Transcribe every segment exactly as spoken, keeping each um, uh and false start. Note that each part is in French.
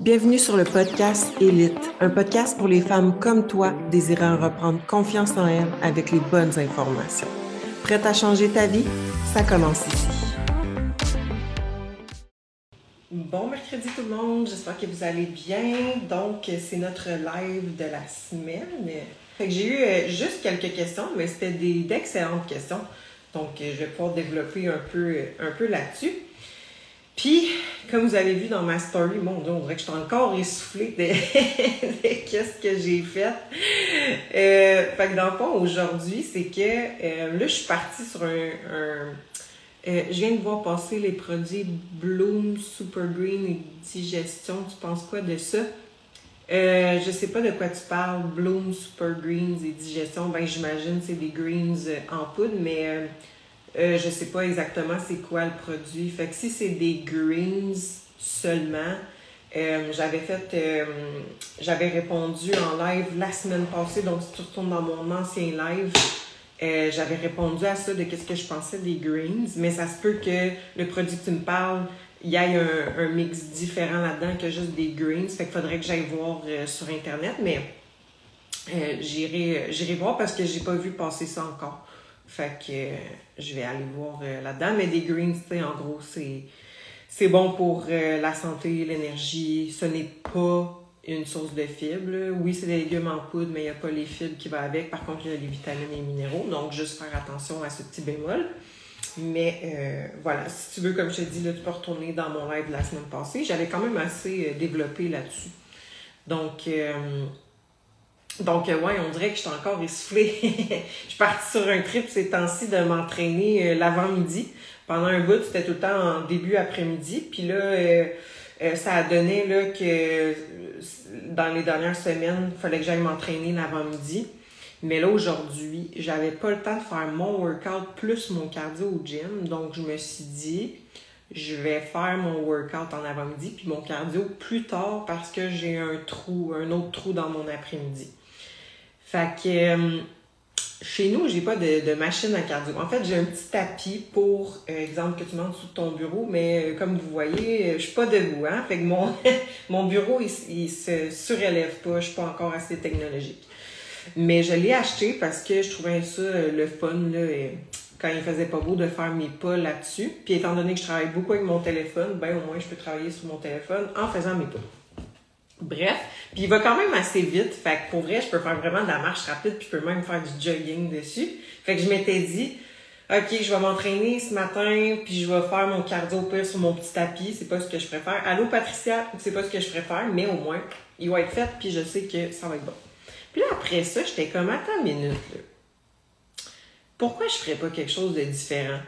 Bienvenue sur le podcast Élite, un podcast pour les femmes comme toi désirant reprendre confiance en elles avec les bonnes informations. Prête à changer ta vie? Ça commence ici. Bon mercredi tout le monde, j'espère que vous allez bien. Donc, c'est notre live de la semaine. Fait que j'ai eu juste quelques questions, mais c'était des, d'excellentes questions. Donc, je vais pouvoir développer un peu, un peu là-dessus. Puis, comme vous avez vu dans ma story, mon Dieu, on dirait que je suis encore essoufflée de, de qu'est-ce que j'ai fait. Euh, fait que dans le fond, aujourd'hui, c'est que euh, là, je suis partie sur un... un euh, je viens de voir passer les produits Bloom, Super Green et Digestion. Tu penses quoi de ça? Euh, je sais pas de quoi tu parles. Bloom, Super Greens et Digestion. Ben, j'imagine c'est des greens en poudre, mais... Euh, Euh, je sais pas exactement c'est quoi le produit. Fait que si c'est des greens seulement, euh, j'avais fait, euh, j'avais répondu en live la semaine passée. Donc, si tu retournes dans mon ancien live, euh, j'avais répondu à ça de qu'est-ce que je pensais des greens. Mais ça se peut que le produit que tu me parles, il y ait un, un mix différent là-dedans que juste des greens. Fait qu'il faudrait que j'aille voir euh, sur Internet. Mais euh, j'irai, j'irai voir parce que j'ai pas vu passer ça encore. Fait que euh, je vais aller voir euh, là-dedans. Mais des greens, tu sais, en gros, c'est, c'est bon pour euh, la santé, l'énergie. Ce n'est pas une source de fibres. Là. Oui, c'est des légumes en poudre, mais il n'y a pas les fibres qui vont avec. Par contre, il y a les vitamines et les minéraux. Donc, juste faire attention à ce petit bémol. Mais euh, voilà, si tu veux, comme je te dis, là, tu peux retourner dans mon live de la semaine passée. J'avais quand même assez euh, développé là-dessus. Donc... Euh, Donc, ouais, on dirait que je suis encore essoufflée. Je suis partie sur un trip ces temps-ci de m'entraîner euh, l'avant-midi. Pendant un bout, c'était tout le temps en début après-midi. Puis là, euh, euh, ça a donné là, que euh, dans les dernières semaines, il fallait que j'aille m'entraîner l'avant-midi. Mais là, aujourd'hui, j'avais pas le temps de faire mon workout plus mon cardio au gym. Donc, je me suis dit, je vais faire mon workout en avant-midi puis mon cardio plus tard parce que j'ai un trou, un autre trou dans mon après-midi. Fait que euh, chez nous, j'ai pas de, de machine à cardio. En fait, j'ai un petit tapis pour, euh, exemple, que tu mets en dessous de ton bureau, mais euh, comme vous voyez, euh, je suis pas debout, hein? Fait que mon, mon bureau, il, il se surélève pas, je suis pas encore assez technologique. Mais je l'ai acheté parce que je trouvais ça euh, le fun, là, et quand il faisait pas beau, de faire mes pas là-dessus. Puis étant donné que je travaille beaucoup avec mon téléphone, ben au moins, je peux travailler sur mon téléphone en faisant mes pas. Bref, puis il va quand même assez vite, fait que pour vrai, je peux faire vraiment de la marche rapide, puis je peux même faire du jogging dessus. Fait que je m'étais dit, ok, je vais m'entraîner ce matin, puis je vais faire mon cardio pire sur mon petit tapis, c'est pas ce que je préfère. Allô Patricia, c'est pas ce que je préfère, mais au moins, il va être fait, puis je sais que ça va être bon. Puis là, après ça, j'étais comme, attends une minute, là. Pourquoi je ferais pas quelque chose de différent?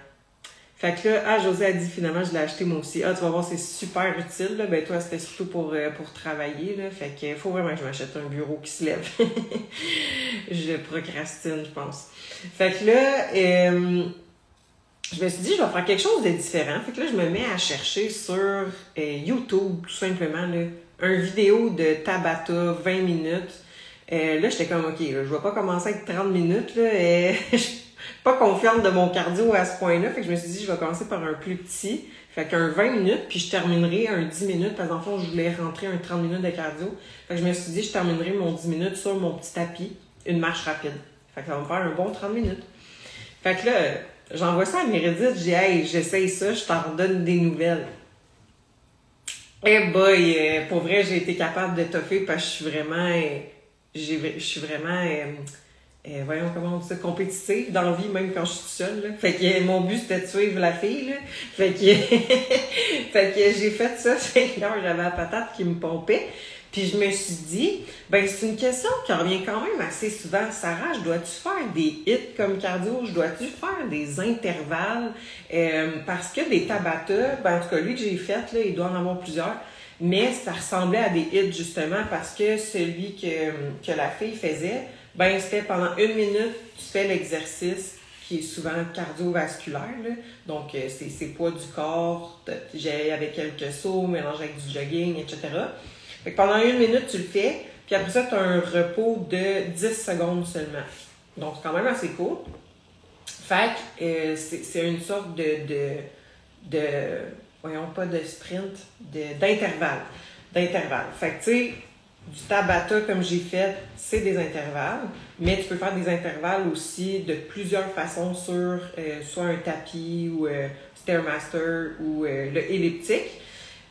Fait que là, ah, José a dit, finalement, je l'ai acheté moi aussi. Ah, tu vas voir, c'est super utile, là. Ben, toi, c'était surtout pour, euh, pour travailler, là. Fait que, faut vraiment que je m'achète un bureau qui se lève. Je procrastine, je pense. Fait que là, euh, je me suis dit, je vais faire quelque chose de différent. Fait que là, je me mets à chercher sur euh, YouTube, tout simplement, là, une vidéo de Tabata, vingt minutes. Euh, là, j'étais comme, OK, là, je vais pas commencer avec trente minutes, là. Et pas confiante de mon cardio à ce point-là, fait que je me suis dit, je vais commencer par un plus petit, fait qu'un vingt minutes, puis je terminerai un dix minutes, parce qu'en fond, je voulais rentrer un trente minutes de cardio, fait que je me suis dit, je terminerai mon dix minutes sur mon petit tapis, une marche rapide, fait que ça va me faire un bon trente minutes. Fait que là, j'envoie ça à Meredith, je dis, hey, j'essaye ça, je t'en redonne des nouvelles. Eh boy, pour vrai, j'ai été capable de toffer, parce que je suis vraiment, j'ai, je suis vraiment... Euh, voyons comment on dit ça, compétitive dans la vie, même quand je suis seule, là. Fait que euh, mon but, c'était de suivre la fille, là. Fait que, fait que euh, j'ai fait ça, fait que j'avais la patate qui me pompait. Puis je me suis dit, ben c'est une question qui revient quand même assez souvent. Sarah, je dois-tu faire des hits comme cardio? Je dois-tu faire des intervalles? Euh, parce que des Tabata, ben en tout cas, lui que j'ai fait, là, il doit en avoir plusieurs. Mais ça ressemblait à des hits, justement, parce que celui que, que la fille faisait... Ben, c'était pendant une minute, tu fais l'exercice qui est souvent cardiovasculaire, là. Donc, euh, c'est, c'est poids du corps, j'ai avec quelques sauts, mélangé avec du jogging, et cetera. Fait que pendant une minute, tu le fais, puis après ça, tu as un repos de dix secondes seulement. Donc, c'est quand même assez court. Fait que euh, c'est, c'est une sorte de, de, de, voyons pas de sprint, de, d'intervalle. d'intervalle. Fait que tu sais, du Tabata comme j'ai fait, c'est des intervalles, mais tu peux faire des intervalles aussi de plusieurs façons sur euh, soit un tapis ou euh, Stairmaster ou euh, le elliptique.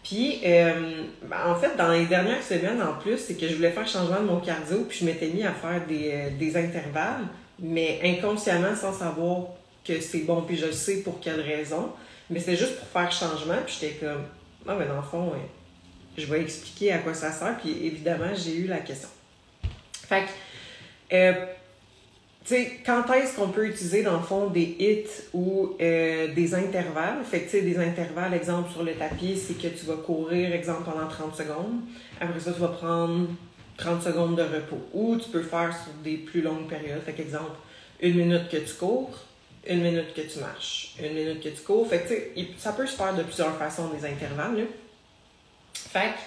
Puis, euh, ben, en fait, dans les dernières semaines, en plus, c'est que je voulais faire changement de mon cardio, puis je m'étais mis à faire des, euh, des intervalles, mais inconsciemment, sans savoir que c'est bon, puis je sais pour quelle raison. Mais c'est juste pour faire changement, puis j'étais comme, non, mais dans le fond, ouais, je vais expliquer à quoi ça sert, puis évidemment, j'ai eu la question. Fait que, euh, tu sais, quand est-ce qu'on peut utiliser, dans le fond, des hits ou euh, des intervalles? Fait que, tu sais, des intervalles, exemple, sur le tapis, c'est que tu vas courir, exemple, pendant trente secondes. Après ça, tu vas prendre trente secondes de repos. Ou tu peux faire sur des plus longues périodes. Fait qu'exemple, une minute que tu cours, une minute que tu marches, une minute que tu cours. Fait que, tu sais, ça peut se faire de plusieurs façons, des intervalles, là. Fait que,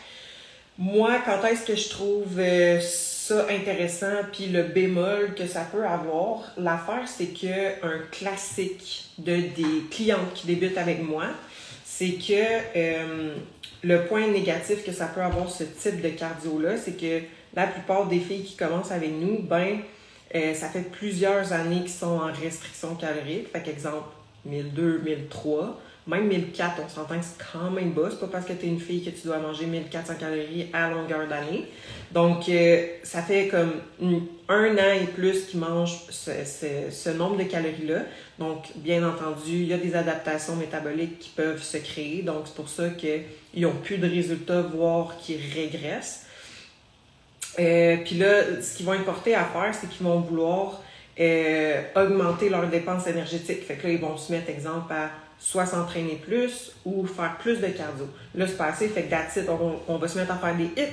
moi, quand est-ce que je trouve euh, ça intéressant, puis le bémol que ça peut avoir, l'affaire, c'est qu'un classique de, des clientes qui débutent avec moi, c'est que euh, le point négatif que ça peut avoir ce type de cardio-là, c'est que la plupart des filles qui commencent avec nous, ben, euh, ça fait plusieurs années qu'ils sont en restriction calorique. Fait qu'exemple, mille deux, mille trois... Même mille quatre, on s'entend que c'est quand même bas. C'est pas parce que t'es une fille que tu dois manger mille quatre cents calories à longueur d'année. Donc, euh, ça fait comme une, un an et plus qu'ils mangent ce, ce, ce nombre de calories-là. Donc, bien entendu, il y a des adaptations métaboliques qui peuvent se créer. Donc, c'est pour ça qu'ils n'ont plus de résultats, voire qu'ils régressent. Euh, Puis là, ce qu'ils vont être portés à faire, c'est qu'ils vont vouloir euh, augmenter leurs dépenses énergétiques. Fait que là, ils vont se mettre, exemple, à soit s'entraîner plus ou faire plus de cardio. Là, c'est passé, fait que that's it, on, on va se mettre à faire des hits,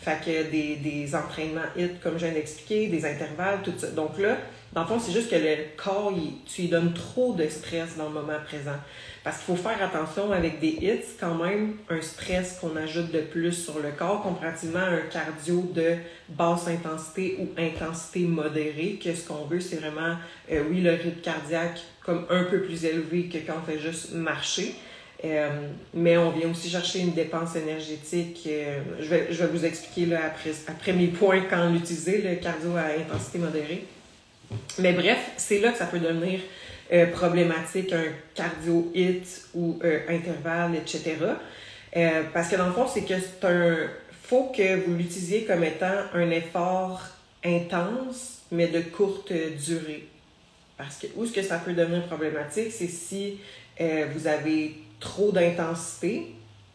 fait que des, des entraînements hits, comme je viens d'expliquer, des intervalles, tout ça. Donc là, dans le fond, c'est juste que le corps, il, tu lui donnes trop de stress dans le moment présent. Parce qu'il faut faire attention avec des hits, c'est quand même un stress qu'on ajoute de plus sur le corps, comparativement à un cardio de basse intensité ou intensité modérée, que ce qu'on veut, c'est vraiment, euh, oui, le rythme cardiaque comme un peu plus élevé que quand on fait juste marcher. Euh, mais on vient aussi chercher une dépense énergétique. Euh, je, vais, je vais vous expliquer là, après, après mes points quand l'utiliser, le cardio à intensité modérée. Mais bref, c'est là que ça peut devenir euh, problématique, un cardio hit ou euh, intervalle, et cetera. Euh, parce que dans le fond, c'est que c'est un. Faut que vous l'utilisiez comme étant un effort intense, mais de courte durée. Parce que où est-ce que ça peut devenir problématique, c'est si euh, vous avez trop d'intensité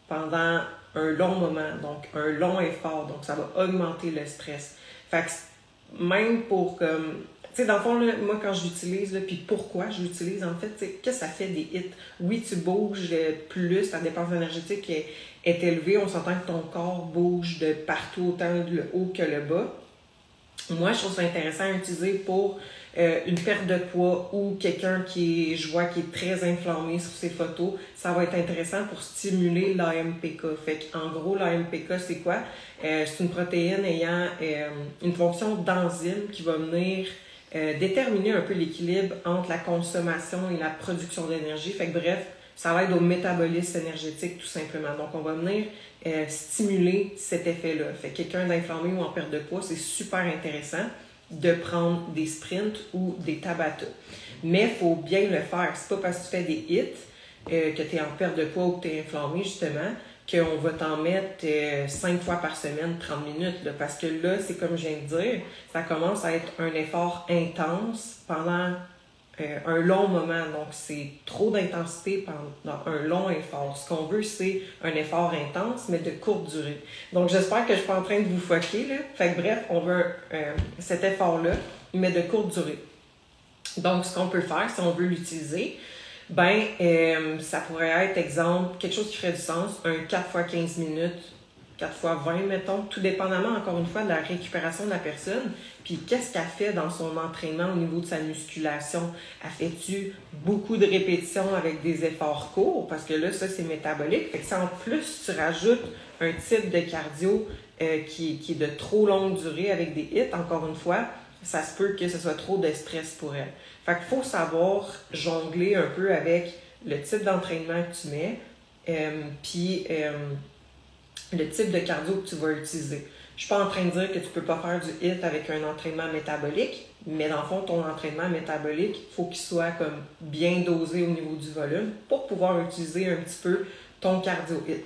pendant un long moment, donc un long effort, donc ça va augmenter le stress. Fait que même pour comme. Tu sais, dans le fond, là, moi, quand je l'utilise, puis pourquoi je l'utilise, en fait, qu'est-ce que ça fait des hits? Oui, tu bouges plus, ta dépense énergétique est, est élevée, on s'entend que ton corps bouge de partout, autant le haut que le bas. Moi, je trouve ça intéressant à utiliser pour euh, une perte de poids ou quelqu'un qui est, je vois, qui est très inflammé sur ses photos. Ça va être intéressant pour stimuler l'A M P K. Fait qu'en gros, l'A M P K, c'est quoi? Euh, c'est une protéine ayant euh, une fonction d'enzyme qui va venir Euh, déterminer un peu l'équilibre entre la consommation et la production d'énergie. Fait que bref, ça va aider au métabolisme énergétique tout simplement. Donc, on va venir euh, stimuler cet effet-là. Fait que quelqu'un d'inflammé ou en perte de poids, c'est super intéressant de prendre des sprints ou des Tabata. Mais il faut bien le faire. C'est pas parce que tu fais des hits, euh, que tu es en perte de poids ou que tu es inflammé, justement, qu'on va t'en mettre euh, cinq fois par semaine, trente minutes. Là, parce que là, c'est comme je viens de dire, ça commence à être un effort intense pendant euh, un long moment. Donc, c'est trop d'intensité pendant un long effort. Ce qu'on veut, c'est un effort intense, mais de courte durée. Donc, j'espère que je ne suis pas en train de vous foquer. Là. Fait que bref, on veut euh, cet effort-là, mais de courte durée. Donc, ce qu'on peut faire, si on veut l'utiliser, ben, euh, ça pourrait être, exemple, quelque chose qui ferait du sens, un quatre fois quinze minutes, quatre fois vingt, mettons, tout dépendamment, encore une fois, de la récupération de la personne. Puis, qu'est-ce qu'elle fait dans son entraînement au niveau de sa musculation? Elle fait-tu beaucoup de répétitions avec des efforts courts? Parce que là, ça, c'est métabolique. Fait que si en plus, tu rajoutes un type de cardio euh, qui, qui est de trop longue durée avec des hits, encore une fois, ça se peut que ce soit trop de stress pour elle. Fait qu'il faut savoir jongler un peu avec le type d'entraînement que tu mets, euh, puis euh, le type de cardio que tu vas utiliser. Je ne suis pas en train de dire que tu ne peux pas faire du H I I T avec un entraînement métabolique, mais dans le fond, ton entraînement métabolique, il faut qu'il soit comme bien dosé au niveau du volume pour pouvoir utiliser un petit peu ton cardio H I I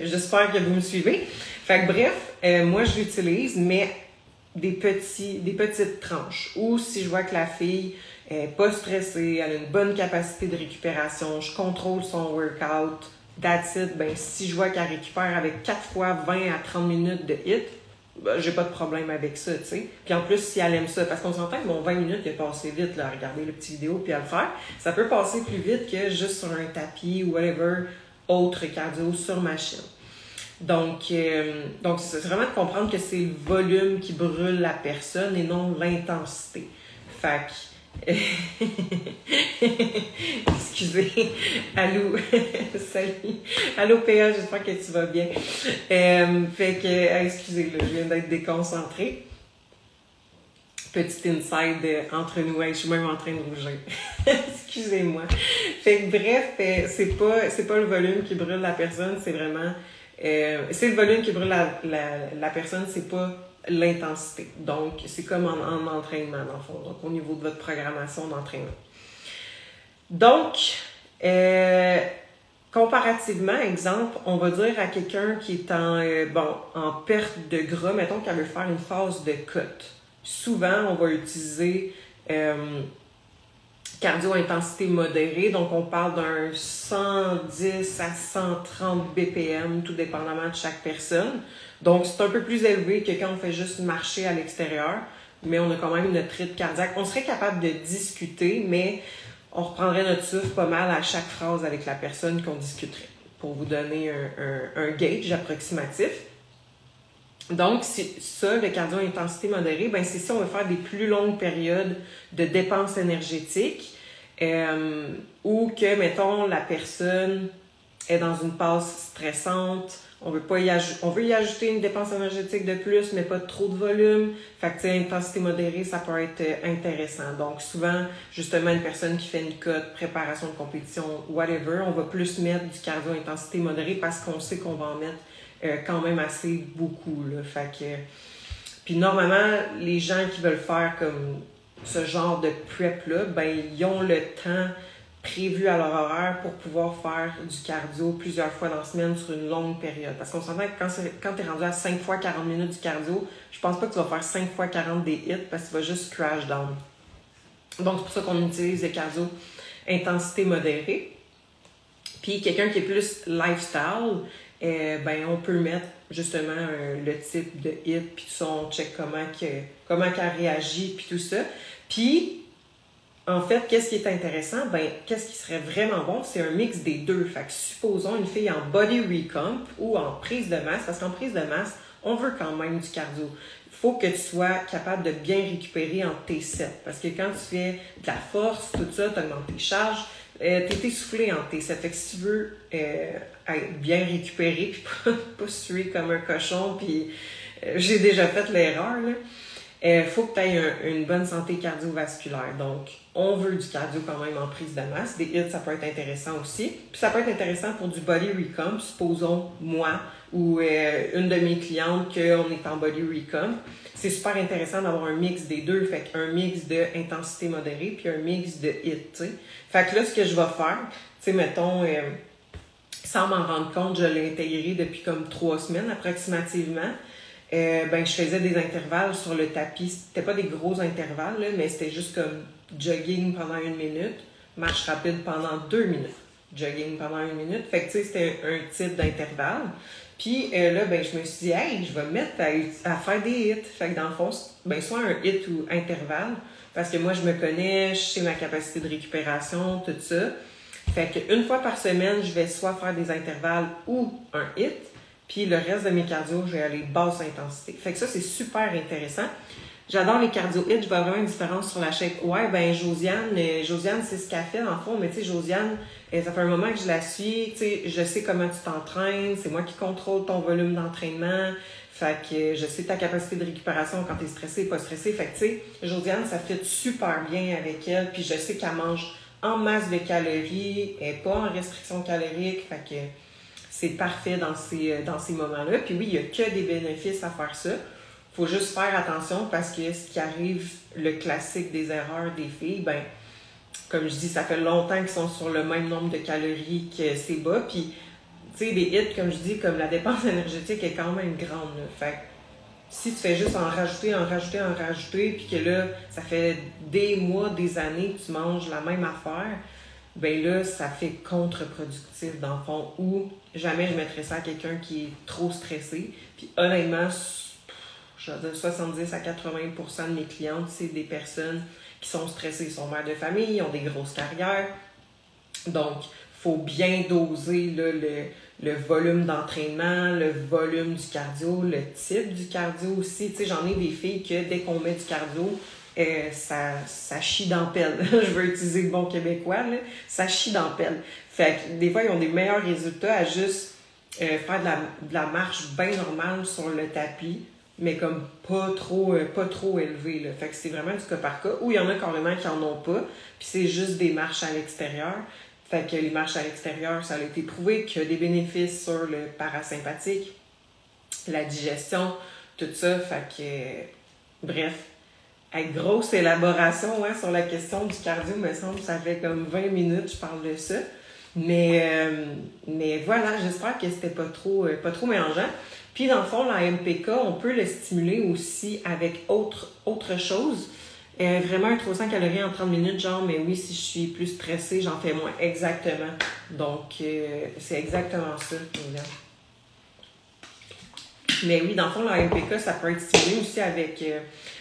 T. J'espère que vous me suivez. Fait que bref, euh, moi je l'utilise, mais des, petits, des petites tranches. Ou si je vois que la fille n'est pas stressée, elle a une bonne capacité de récupération, je contrôle son workout, that's it. Ben, si je vois qu'elle récupère avec quatre fois vingt à trente minutes de H I I T, ben, j'ai pas de problème avec ça, tu sais. Puis en plus, si elle aime ça, parce qu'on s'entend que mon vingt minutes il est passé vite, là, à regarder le petit vidéo puis à le faire, ça peut passer plus vite que juste sur un tapis ou whatever. Autre cardio sur ma chaîne. Donc, euh, donc c'est vraiment de comprendre que c'est le volume qui brûle la personne et non l'intensité. Fait que... Excusez. Allô. Salut. Allô, P A, j'espère que tu vas bien. Euh, fait que, excusez-le, je viens d'être déconcentrée. Petite inside entre nous, ouais, je suis même en train de rougir. Excusez-moi. Fait que bref, c'est pas, c'est pas le volume qui brûle la personne, c'est vraiment... Euh, c'est le volume qui brûle la, la, la personne, c'est pas l'intensité. Donc, c'est comme en, en entraînement, dans le fond. Donc, au niveau de votre programmation d'entraînement. Donc, euh, comparativement, exemple, on va dire à quelqu'un qui est en, euh, bon, en perte de gras, mettons qu'elle veut faire une phase de cut. Souvent, on va utiliser euh, cardio-intensité modérée. Donc, on parle d'un cent dix à cent trente B P M, tout dépendamment de chaque personne. Donc, c'est un peu plus élevé que quand on fait juste marcher à l'extérieur, mais on a quand même notre rythme cardiaque. On serait capable de discuter, mais on reprendrait notre souffle pas mal à chaque phrase avec la personne qu'on discuterait, pour vous donner un, un, un gauge approximatif. Donc, ça, le cardio-intensité modérée, ben c'est si on veut faire des plus longues périodes de dépenses énergétiques euh, ou que, mettons, la personne est dans une passe stressante, on veut, pas y on veut y ajouter une dépense énergétique de plus, mais pas trop de volume. Fait que, tu sais, intensité modérée, ça peut être intéressant. Donc, souvent, justement, une personne qui fait une cote, préparation de compétition, whatever, on va plus mettre du cardio-intensité modérée parce qu'on sait qu'on va en mettre Euh, quand même assez beaucoup, là. Fait que... Euh, puis normalement, les gens qui veulent faire comme ce genre de prep-là, ben ils ont le temps prévu à leur horaire pour pouvoir faire du cardio plusieurs fois dans la semaine sur une longue période. Parce qu'on s'entend que quand, quand tu es rendu à cinq fois quarante minutes du cardio, je pense pas que tu vas faire cinq fois quarante des hits parce que tu vas juste crash down. Donc, c'est pour ça qu'on utilise le cardio intensité modérée. Puis quelqu'un qui est plus lifestyle, Eh ben, on peut mettre justement euh, le type de H I I T, puis tout ça, on check comment qu'elle comment qu'elle réagit, puis tout ça. Puis, en fait, qu'est-ce qui est intéressant? Ben, qu'est-ce qui serait vraiment bon? C'est un mix des deux. Fait que supposons une fille en body recomp ou en prise de masse, parce qu'en prise de masse, on veut quand même du cardio. Il faut que tu sois capable de bien récupérer en T sept, parce que quand tu fais de la force, tout ça, tu augmentes tes charges, Euh, t'es essoufflé en T sept. Fait que si tu veux euh, être bien récupéré puis pas, pas suer comme un cochon, puis euh, j'ai déjà fait l'erreur, il euh, faut que tu aies un, une bonne santé cardiovasculaire. Donc, on veut du cardio quand même en prise de masse. Des hits, ça peut être intéressant aussi. Puis ça peut être intéressant pour du body recomp, supposons moi ou euh, une de mes clientes qu'on est en body recomp. C'est super intéressant d'avoir un mix des deux, fait un mix de intensité modérée puis un mix de H I I T, t'sais. Fait que là, ce que je vais faire, tu sais, mettons, euh, sans m'en rendre compte, je l'ai intégré depuis comme trois semaines approximativement. Euh, ben, je faisais des intervalles sur le tapis. C'était pas des gros intervalles, là, mais c'était juste comme jogging pendant une minute, marche rapide pendant deux minutes, jogging pendant une minute. Fait que tu sais, c'était un, un type d'intervalle. Puis euh, là, ben, je me suis dit, hey, je vais me mettre à, à faire des hits. Fait que dans le fond, ben, soit un hit ou intervalle, parce que moi, je me connais, je sais ma capacité de récupération, tout ça. Fait qu'une fois par semaine, je vais soit faire des intervalles ou un hit, puis le reste de mes cardio, je vais aller basse intensité. Fait que ça, c'est super intéressant. J'adore les cardio hits, je vois vraiment une différence sur la shape. Ouais, ben Josiane, euh, Josiane, c'est ce qu'elle fait en fond, mais tu sais, Josiane, euh, ça fait un moment que je la suis, tu sais, je sais comment tu t'entraînes, c'est moi qui contrôle ton volume d'entraînement, fait que euh, je sais ta capacité de récupération quand t'es stressé, pas stressé, fait que tu sais, Josiane, ça fit super bien avec elle, puis je sais qu'elle mange en masse de calories, elle n'est pas en restriction calorique, fait que c'est parfait dans ces, dans ces moments-là. Puis oui, il n'y a que des bénéfices à faire ça. Il faut juste faire attention parce que ce qui arrive, le classique des erreurs des filles, ben comme je dis, ça fait longtemps qu'ils sont sur le même nombre de calories que c'est bas. Puis, tu sais, des hits, comme je dis, comme la dépense énergétique est quand même grande. Là. Fait que si tu fais juste en rajouter, en rajouter, en rajouter, puis que là, ça fait des mois, des années que tu manges la même affaire, ben là, ça fait contre-productif dans le fond. Ou jamais je mettrais ça à quelqu'un qui est trop stressé. Puis honnêtement, je veux dire, soixante-dix à quatre-vingts pour cent de mes clientes, c'est des personnes qui sont stressées, sont mères de famille, ils ont des grosses carrières. Donc, il faut bien doser là, le, le volume d'entraînement, le volume du cardio, le type du cardio aussi. Tu sais, j'en ai des filles que dès qu'on met du cardio, euh, ça, ça chie dans pelle. Je veux utiliser le bon québécois, là. Ça chie dans pelle. Fait que des fois, ils ont des meilleurs résultats à juste euh, faire de la, de la marche bien normale sur le tapis, mais comme pas trop, euh, pas trop élevé. Là. Fait que c'est vraiment du cas par cas. Ou il y en a carrément qui en ont pas, puis c'est juste des marches à l'extérieur. Fait que les marches à l'extérieur, ça a été prouvé qu'il y a des bénéfices sur le parasympathique, la digestion, tout ça. Fait que, euh, bref, à grosse élaboration hein, sur la question du cardio, me semble, ça fait comme vingt minutes que je parle de ça. Mais, euh, mais voilà, j'espère que c'était pas trop, euh, pas trop mélangeant. Puis, dans le fond, la A M P K, on peut le stimuler aussi avec autre, autre chose. Euh, vraiment, un trois cents calories en trente minutes, genre, mais oui, si je suis plus stressée, j'en fais moins. Exactement. Donc, euh, c'est exactement ça. Là. Mais oui, dans le fond, la A M P K, ça peut être stimulé aussi avec, euh,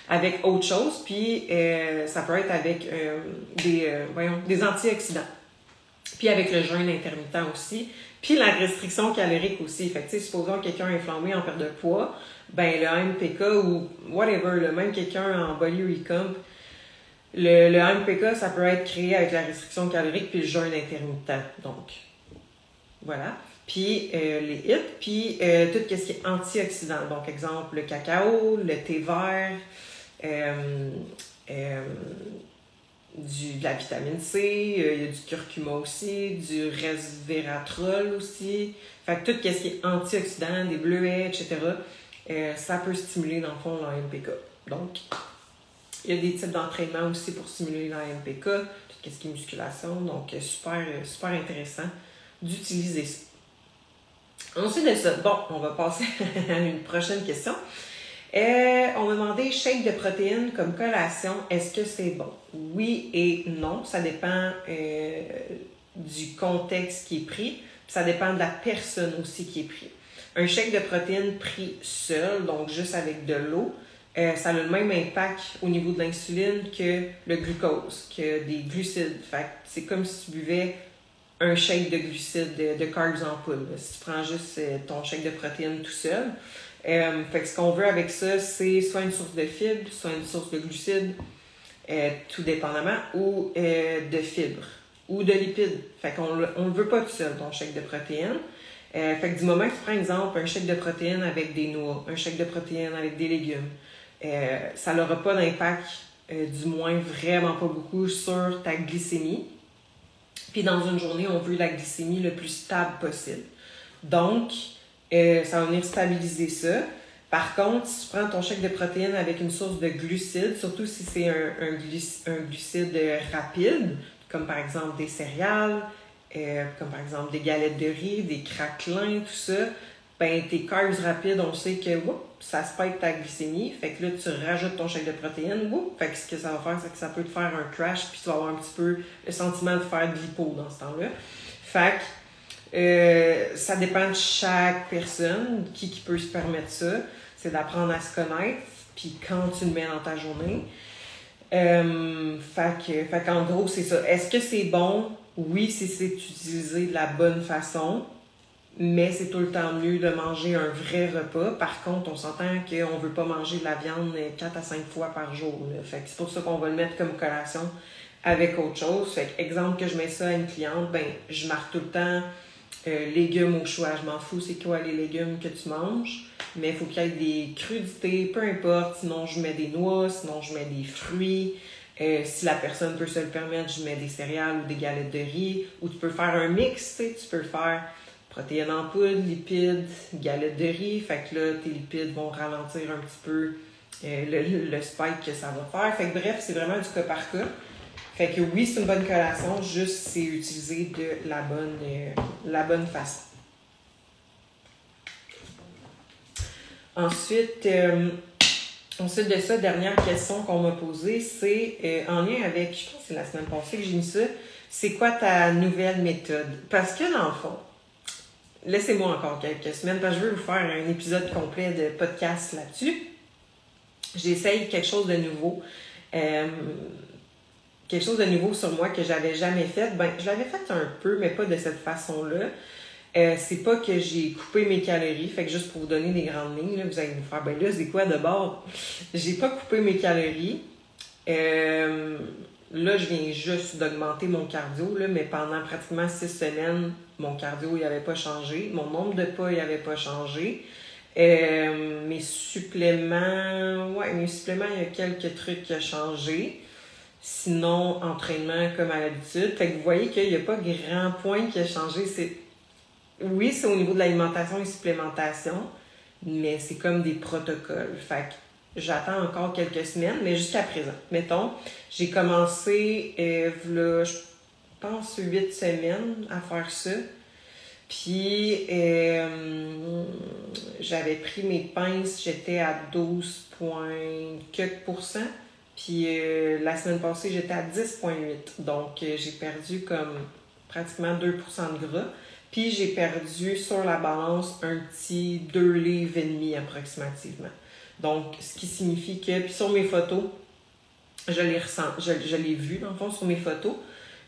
avec autre chose. Puis, euh, ça peut être avec euh, des, euh, voyons, des antioxydants. Puis, avec le jeûne intermittent aussi. Puis la restriction calorique aussi. Fait que, tu sais, supposons quelqu'un inflammé en perte de poids, ben le A M P K ou whatever, le même quelqu'un en body recomp, le, le A M P K, ça peut être créé avec la restriction calorique puis le jeûne intermittent. Donc, voilà. Puis euh, les H I I T, puis euh, tout ce qui est antioxydant. Donc, exemple, le cacao, le thé vert, euh, euh, Du, de la vitamine C, il euh, y a du curcuma aussi, du resveratrol aussi. Fait que tout ce qui est antioxydant, des bleuets, et cetera, euh, ça peut stimuler dans le fond l'A M P K. Donc, il y a des types d'entraînement aussi pour stimuler l'A M P K, tout ce qui est musculation. Donc, super, super intéressant d'utiliser ça. Ensuite de ça, bon, on va passer à une prochaine question. Euh, on m'a demandé shake de protéines comme collation, est-ce que c'est bon? Oui et non, ça dépend euh, du contexte qui est pris, ça dépend de la personne aussi qui est pris. Un shake de protéines pris seul, donc juste avec de l'eau, euh, ça a le même impact au niveau de l'insuline que le glucose, que des glucides. Fait que c'est comme si tu buvais un shake de glucides, de, de carbs en poudre. Si tu prends juste euh, ton shake de protéines tout seul. Euh, fait que ce qu'on veut avec ça, c'est soit une source de fibres, soit une source de glucides, euh, tout dépendamment, ou euh, de fibres, ou de lipides. Fait qu'on on le veut pas tout seul, ton shake de protéines. Euh, fait que du moment que tu prends, exemple, un shake de protéines avec des noix, un shake de protéines avec des légumes, euh, ça n'aura pas d'impact, euh, du moins vraiment pas beaucoup, sur ta glycémie. Puis dans une journée, on veut la glycémie le plus stable possible. Donc, Euh, ça va venir stabiliser ça. Par contre, si tu prends ton shake de protéines avec une source de glucides, surtout si c'est un, un, gluc- un glucide rapide, comme par exemple des céréales, euh, comme par exemple des galettes de riz, des craquelins, tout ça, ben tes carbs rapides, on sait que whoop, ça spike ta glycémie, fait que là, tu rajoutes ton shake de protéines, whoop, fait que ce que ça va faire, c'est que ça peut te faire un crash, puis tu vas avoir un petit peu le sentiment de faire de l'hypo dans ce temps-là. Fait que, Euh, ça dépend de chaque personne, qui, qui peut se permettre ça. C'est d'apprendre à se connaître, puis quand tu le mets dans ta journée. Euh, fait, fait qu'en gros, c'est ça. Est-ce que c'est bon? Oui, si c'est utilisé de la bonne façon, mais c'est tout le temps mieux de manger un vrai repas. Par contre, on s'entend qu'on ne veut pas manger de la viande quatre à cinq fois par jour. Là. Fait que c'est pour ça qu'on va le mettre comme collation avec autre chose. Fait que, exemple que je mets ça à une cliente, ben je marque tout le temps Euh, légumes au choix, je m'en fous c'est quoi les légumes que tu manges, mais il faut qu'il y ait des crudités, peu importe, sinon je mets des noix, sinon je mets des fruits, euh, si la personne peut se le permettre, je mets des céréales ou des galettes de riz, ou tu peux faire un mix, tu sais, tu peux faire protéines en poudre, lipides, galettes de riz, fait que là, tes lipides vont ralentir un petit peu euh, le, le spike que ça va faire. Fait que bref, c'est vraiment du cas par cas. Fait que oui, c'est une bonne collation, juste c'est utilisé de la bonne, euh, la bonne façon. Ensuite, euh, ensuite de ça, dernière question qu'on m'a posée, c'est euh, en lien avec, je pense que c'est la semaine passée que j'ai mis ça, c'est quoi ta nouvelle méthode? Parce que dans le fond, laissez-moi encore quelques semaines, parce que je veux vous faire un épisode complet de podcast là-dessus. J'essaye quelque chose de nouveau. Euh, quelque chose de nouveau sur moi que j'avais jamais fait. Ben, je l'avais fait un peu, mais pas de cette façon-là. Euh, c'est pas que j'ai coupé mes calories, fait que juste pour vous donner des grandes lignes, là, vous allez vous faire, ben là, c'est quoi de bord? J'ai pas coupé mes calories. Euh, là, je viens juste d'augmenter mon cardio, là, mais pendant pratiquement six semaines, mon cardio, il avait pas changé. Mon nombre de pas, il avait pas changé. Euh, mes suppléments, ouais, mes suppléments, il y a quelques trucs qui ont changé. Sinon, entraînement comme à l'habitude. Fait que vous voyez qu'il n'y a pas grand point qui a changé. C'est... Oui, c'est au niveau de l'alimentation et supplémentation, mais c'est comme des protocoles. Fait que j'attends encore quelques semaines, mais jusqu'à présent. Mettons, j'ai commencé, euh, là, je pense, huit semaines à faire ça. Puis, euh, j'avais pris mes pinces, j'étais à douze virgule quatre pour cent. Puis euh, la semaine passée, j'étais à dix virgule huit. Donc, euh, j'ai perdu comme pratiquement deux pour cent de gras. Puis, j'ai perdu sur la balance un petit deux livres et demi approximativement. Donc, ce qui signifie que... Puis sur mes photos, je l'ai ressent, je, je l'ai vu, dans le fond, sur mes photos.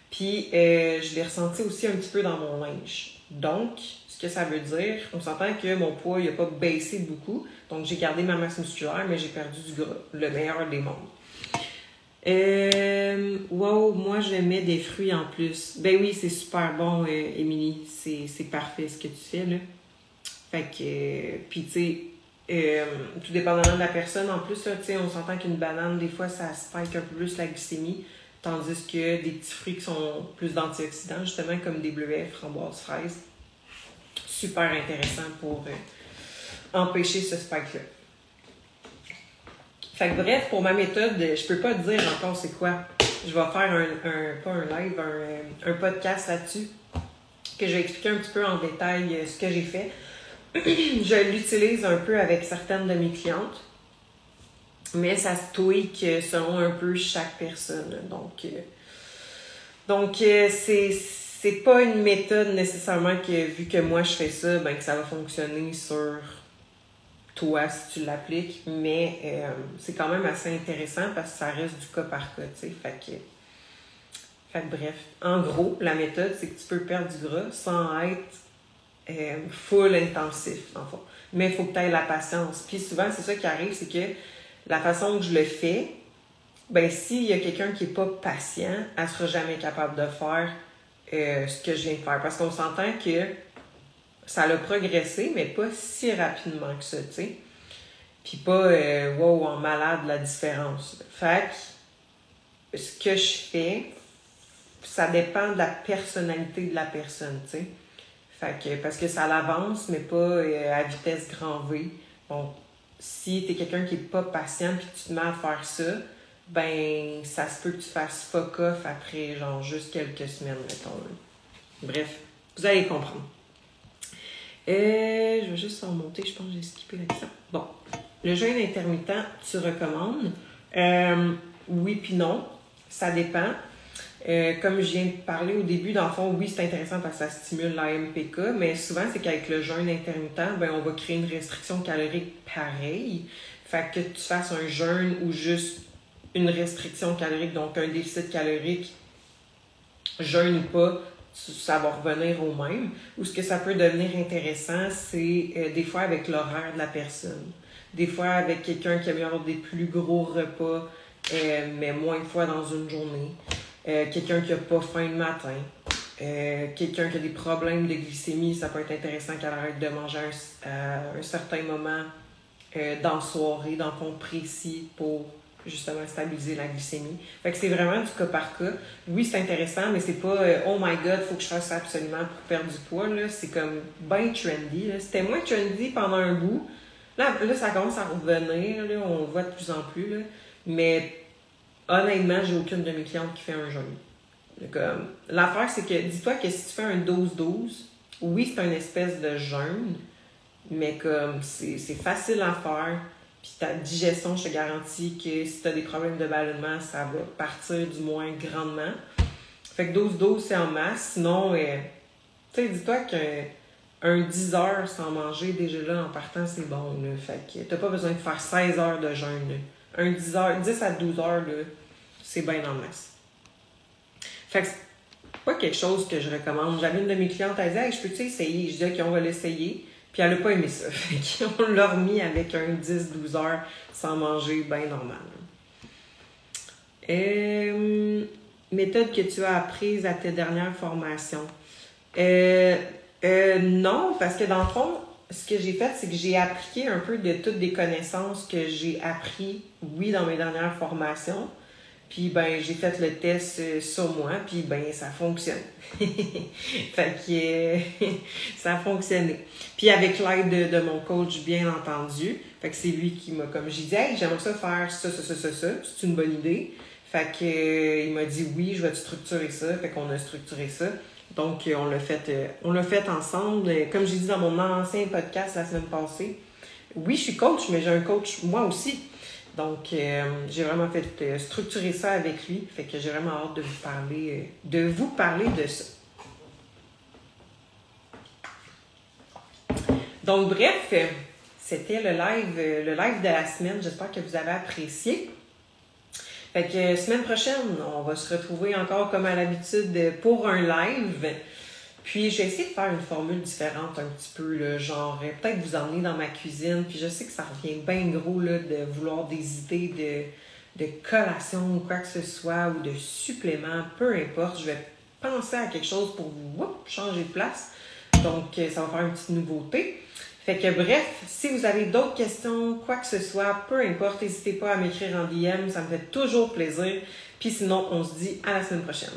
Puis, euh, je l'ai ressenti aussi un petit peu dans mon linge. Donc, ce que ça veut dire, on s'entend que mon poids, il n'a pas baissé beaucoup. Donc, j'ai gardé ma masse musculaire, mais j'ai perdu du gras. Le meilleur des mondes. Euh, wow, moi je mets des fruits en plus. Ben oui, c'est super bon, Émilie. Euh, c'est, c'est parfait ce que tu fais, là. Fait que, euh, puis tu sais, euh, tout dépendamment de la personne, en plus, là, tu sais, on s'entend qu'une banane, des fois, ça spike un peu plus la glycémie, tandis que des petits fruits qui sont plus d'antioxydants, justement, comme des bleuets, framboises, fraises. Super intéressant pour euh, empêcher ce spike-là. Fait que bref, pour ma méthode, je peux pas te dire encore c'est quoi. Je vais faire un, un pas un live, un, un podcast là-dessus, que je vais expliquer un petit peu en détail ce que j'ai fait. Je l'utilise un peu avec certaines de mes clientes, mais ça se tweak selon un peu chaque personne. Donc, euh, donc euh, c'est, c'est pas une méthode nécessairement que, vu que moi je fais ça, ben que ça va fonctionner sur... toi, si tu l'appliques, mais euh, c'est quand même assez intéressant parce que ça reste du cas par cas, tu sais, fait que, fait que bref. En gros, la méthode, c'est que tu peux perdre du gras sans être euh, full intensif, en fait. Mais il faut que tu aies la patience. Puis souvent, c'est ça qui arrive, c'est que la façon que je le fais, ben s'il y a quelqu'un qui n'est pas patient, elle ne sera jamais capable de faire euh, ce que je viens de faire. Parce qu'on s'entend que ça l'a progressé, mais pas si rapidement que ça, tu sais. Puis pas, euh, wow, en malade, la différence. Fait que, ce que je fais, ça dépend de la personnalité de la personne, tu sais. Fait que, parce que ça l'avance, mais pas euh, à vitesse grand V. Bon, si t'es quelqu'un qui est pas patient, puis tu te mets à faire ça, ben, ça se peut que tu fasses fuck off après, genre, juste quelques semaines, mettons. Hein. Bref, vous allez comprendre. Euh, je vais juste en monter, je pense que j'ai skippé la question. Bon, le jeûne intermittent, tu recommandes? Euh, oui puis non, ça dépend. Euh, comme je viens de parler au début, dans le fond, oui, c'est intéressant parce que ça stimule l'A M P K, mais souvent, c'est qu'avec le jeûne intermittent, ben, on va créer une restriction calorique pareille. Fait que tu fasses un jeûne ou juste une restriction calorique, donc un déficit calorique, jeûne ou pas, ça va revenir au même. Ou ce que ça peut devenir intéressant, c'est euh, des fois avec l'horaire de la personne. Des fois avec quelqu'un qui aime avoir des plus gros repas, euh, mais moins de fois dans une journée. Euh, quelqu'un qui n'a pas faim le matin. Euh, quelqu'un qui a des problèmes de glycémie, ça peut être intéressant qu'elle arrête de manger à un, à un certain moment euh, dans la soirée, dans le fond précis pour justement stabiliser la glycémie. Fait que c'est vraiment du cas par cas. Oui, c'est intéressant, mais c'est pas euh, « Oh my God, faut que je fasse ça absolument pour perdre du poids », là. C'est comme bien trendy, là. C'était moins trendy pendant un bout. Là, là ça commence à revenir, là. On le voit de plus en plus, là. Mais honnêtement, j'ai aucune de mes clientes qui fait un jeûne. Comme, l'affaire, c'est que, dis-toi que si tu fais un douze douze, oui, c'est une espèce de jeûne, mais comme, c'est, c'est facile à faire. Puis ta digestion, je te garantis que si tu as des problèmes de ballonnement, ça va partir du moins grandement. Fait que douze douze, c'est en masse. Sinon, eh, tu sais, dis-toi qu'un un dix heures sans manger, déjà là, en partant, c'est bon, là. Fait que t'as pas besoin de faire seize heures de jeûne, là. Un dix heures, dix à douze heures, là, c'est bien en masse. Fait que c'est pas quelque chose que je recommande. J'avais une de mes clientes, elle disait hey, « je peux-tu essayer? » Je disais okay, « qu'on va l'essayer. » Puis elle n'a pas aimé ça. Fait qu'on l'a remis avec un dix à douze heures sans manger, bien normal. Euh, méthode que tu as apprise à tes dernières formations? Euh, euh, non, parce que dans le fond, ce que j'ai fait, c'est que j'ai appliqué un peu de toutes les connaissances que j'ai apprises, oui, dans mes dernières formations. Puis, ben, j'ai fait le test sur moi, puis, ben, ça fonctionne. Fait que euh, ça a fonctionné. Puis, avec l'aide de, de mon coach, bien entendu, fait que c'est lui qui m'a, comme j'ai dit, hey, j'aimerais ça faire ça, ça, ça, ça, ça, c'est une bonne idée. Fait que euh, il m'a dit, oui, je vais te structurer ça. Fait qu'on a structuré ça. Donc, on l'a fait, euh, on l'a fait ensemble. Comme j'ai dit dans mon ancien podcast la semaine passée, oui, je suis coach, mais j'ai un coach moi aussi. Donc, euh, j'ai vraiment fait euh, structurer ça avec lui. Fait que j'ai vraiment hâte de vous parler, euh, de, vous parler de ça. Donc, bref, euh, c'était le live, euh, le live de la semaine. J'espère que vous avez apprécié. Fait que euh, semaine prochaine, on va se retrouver encore comme à l'habitude euh, pour un live. Puis, je vais essayer de faire une formule différente un petit peu, là, genre euh, peut-être vous emmener dans ma cuisine. Puis, je sais que ça revient bien gros là, de vouloir des idées de, de collation ou quoi que ce soit ou de suppléments, peu importe. Je vais penser à quelque chose pour vous oups, changer de place. Donc, euh, ça va faire une petite nouveauté. Fait que bref, si vous avez d'autres questions, quoi que ce soit, peu importe, n'hésitez pas à m'écrire en D M, ça me fait toujours plaisir. Puis sinon, on se dit à la semaine prochaine.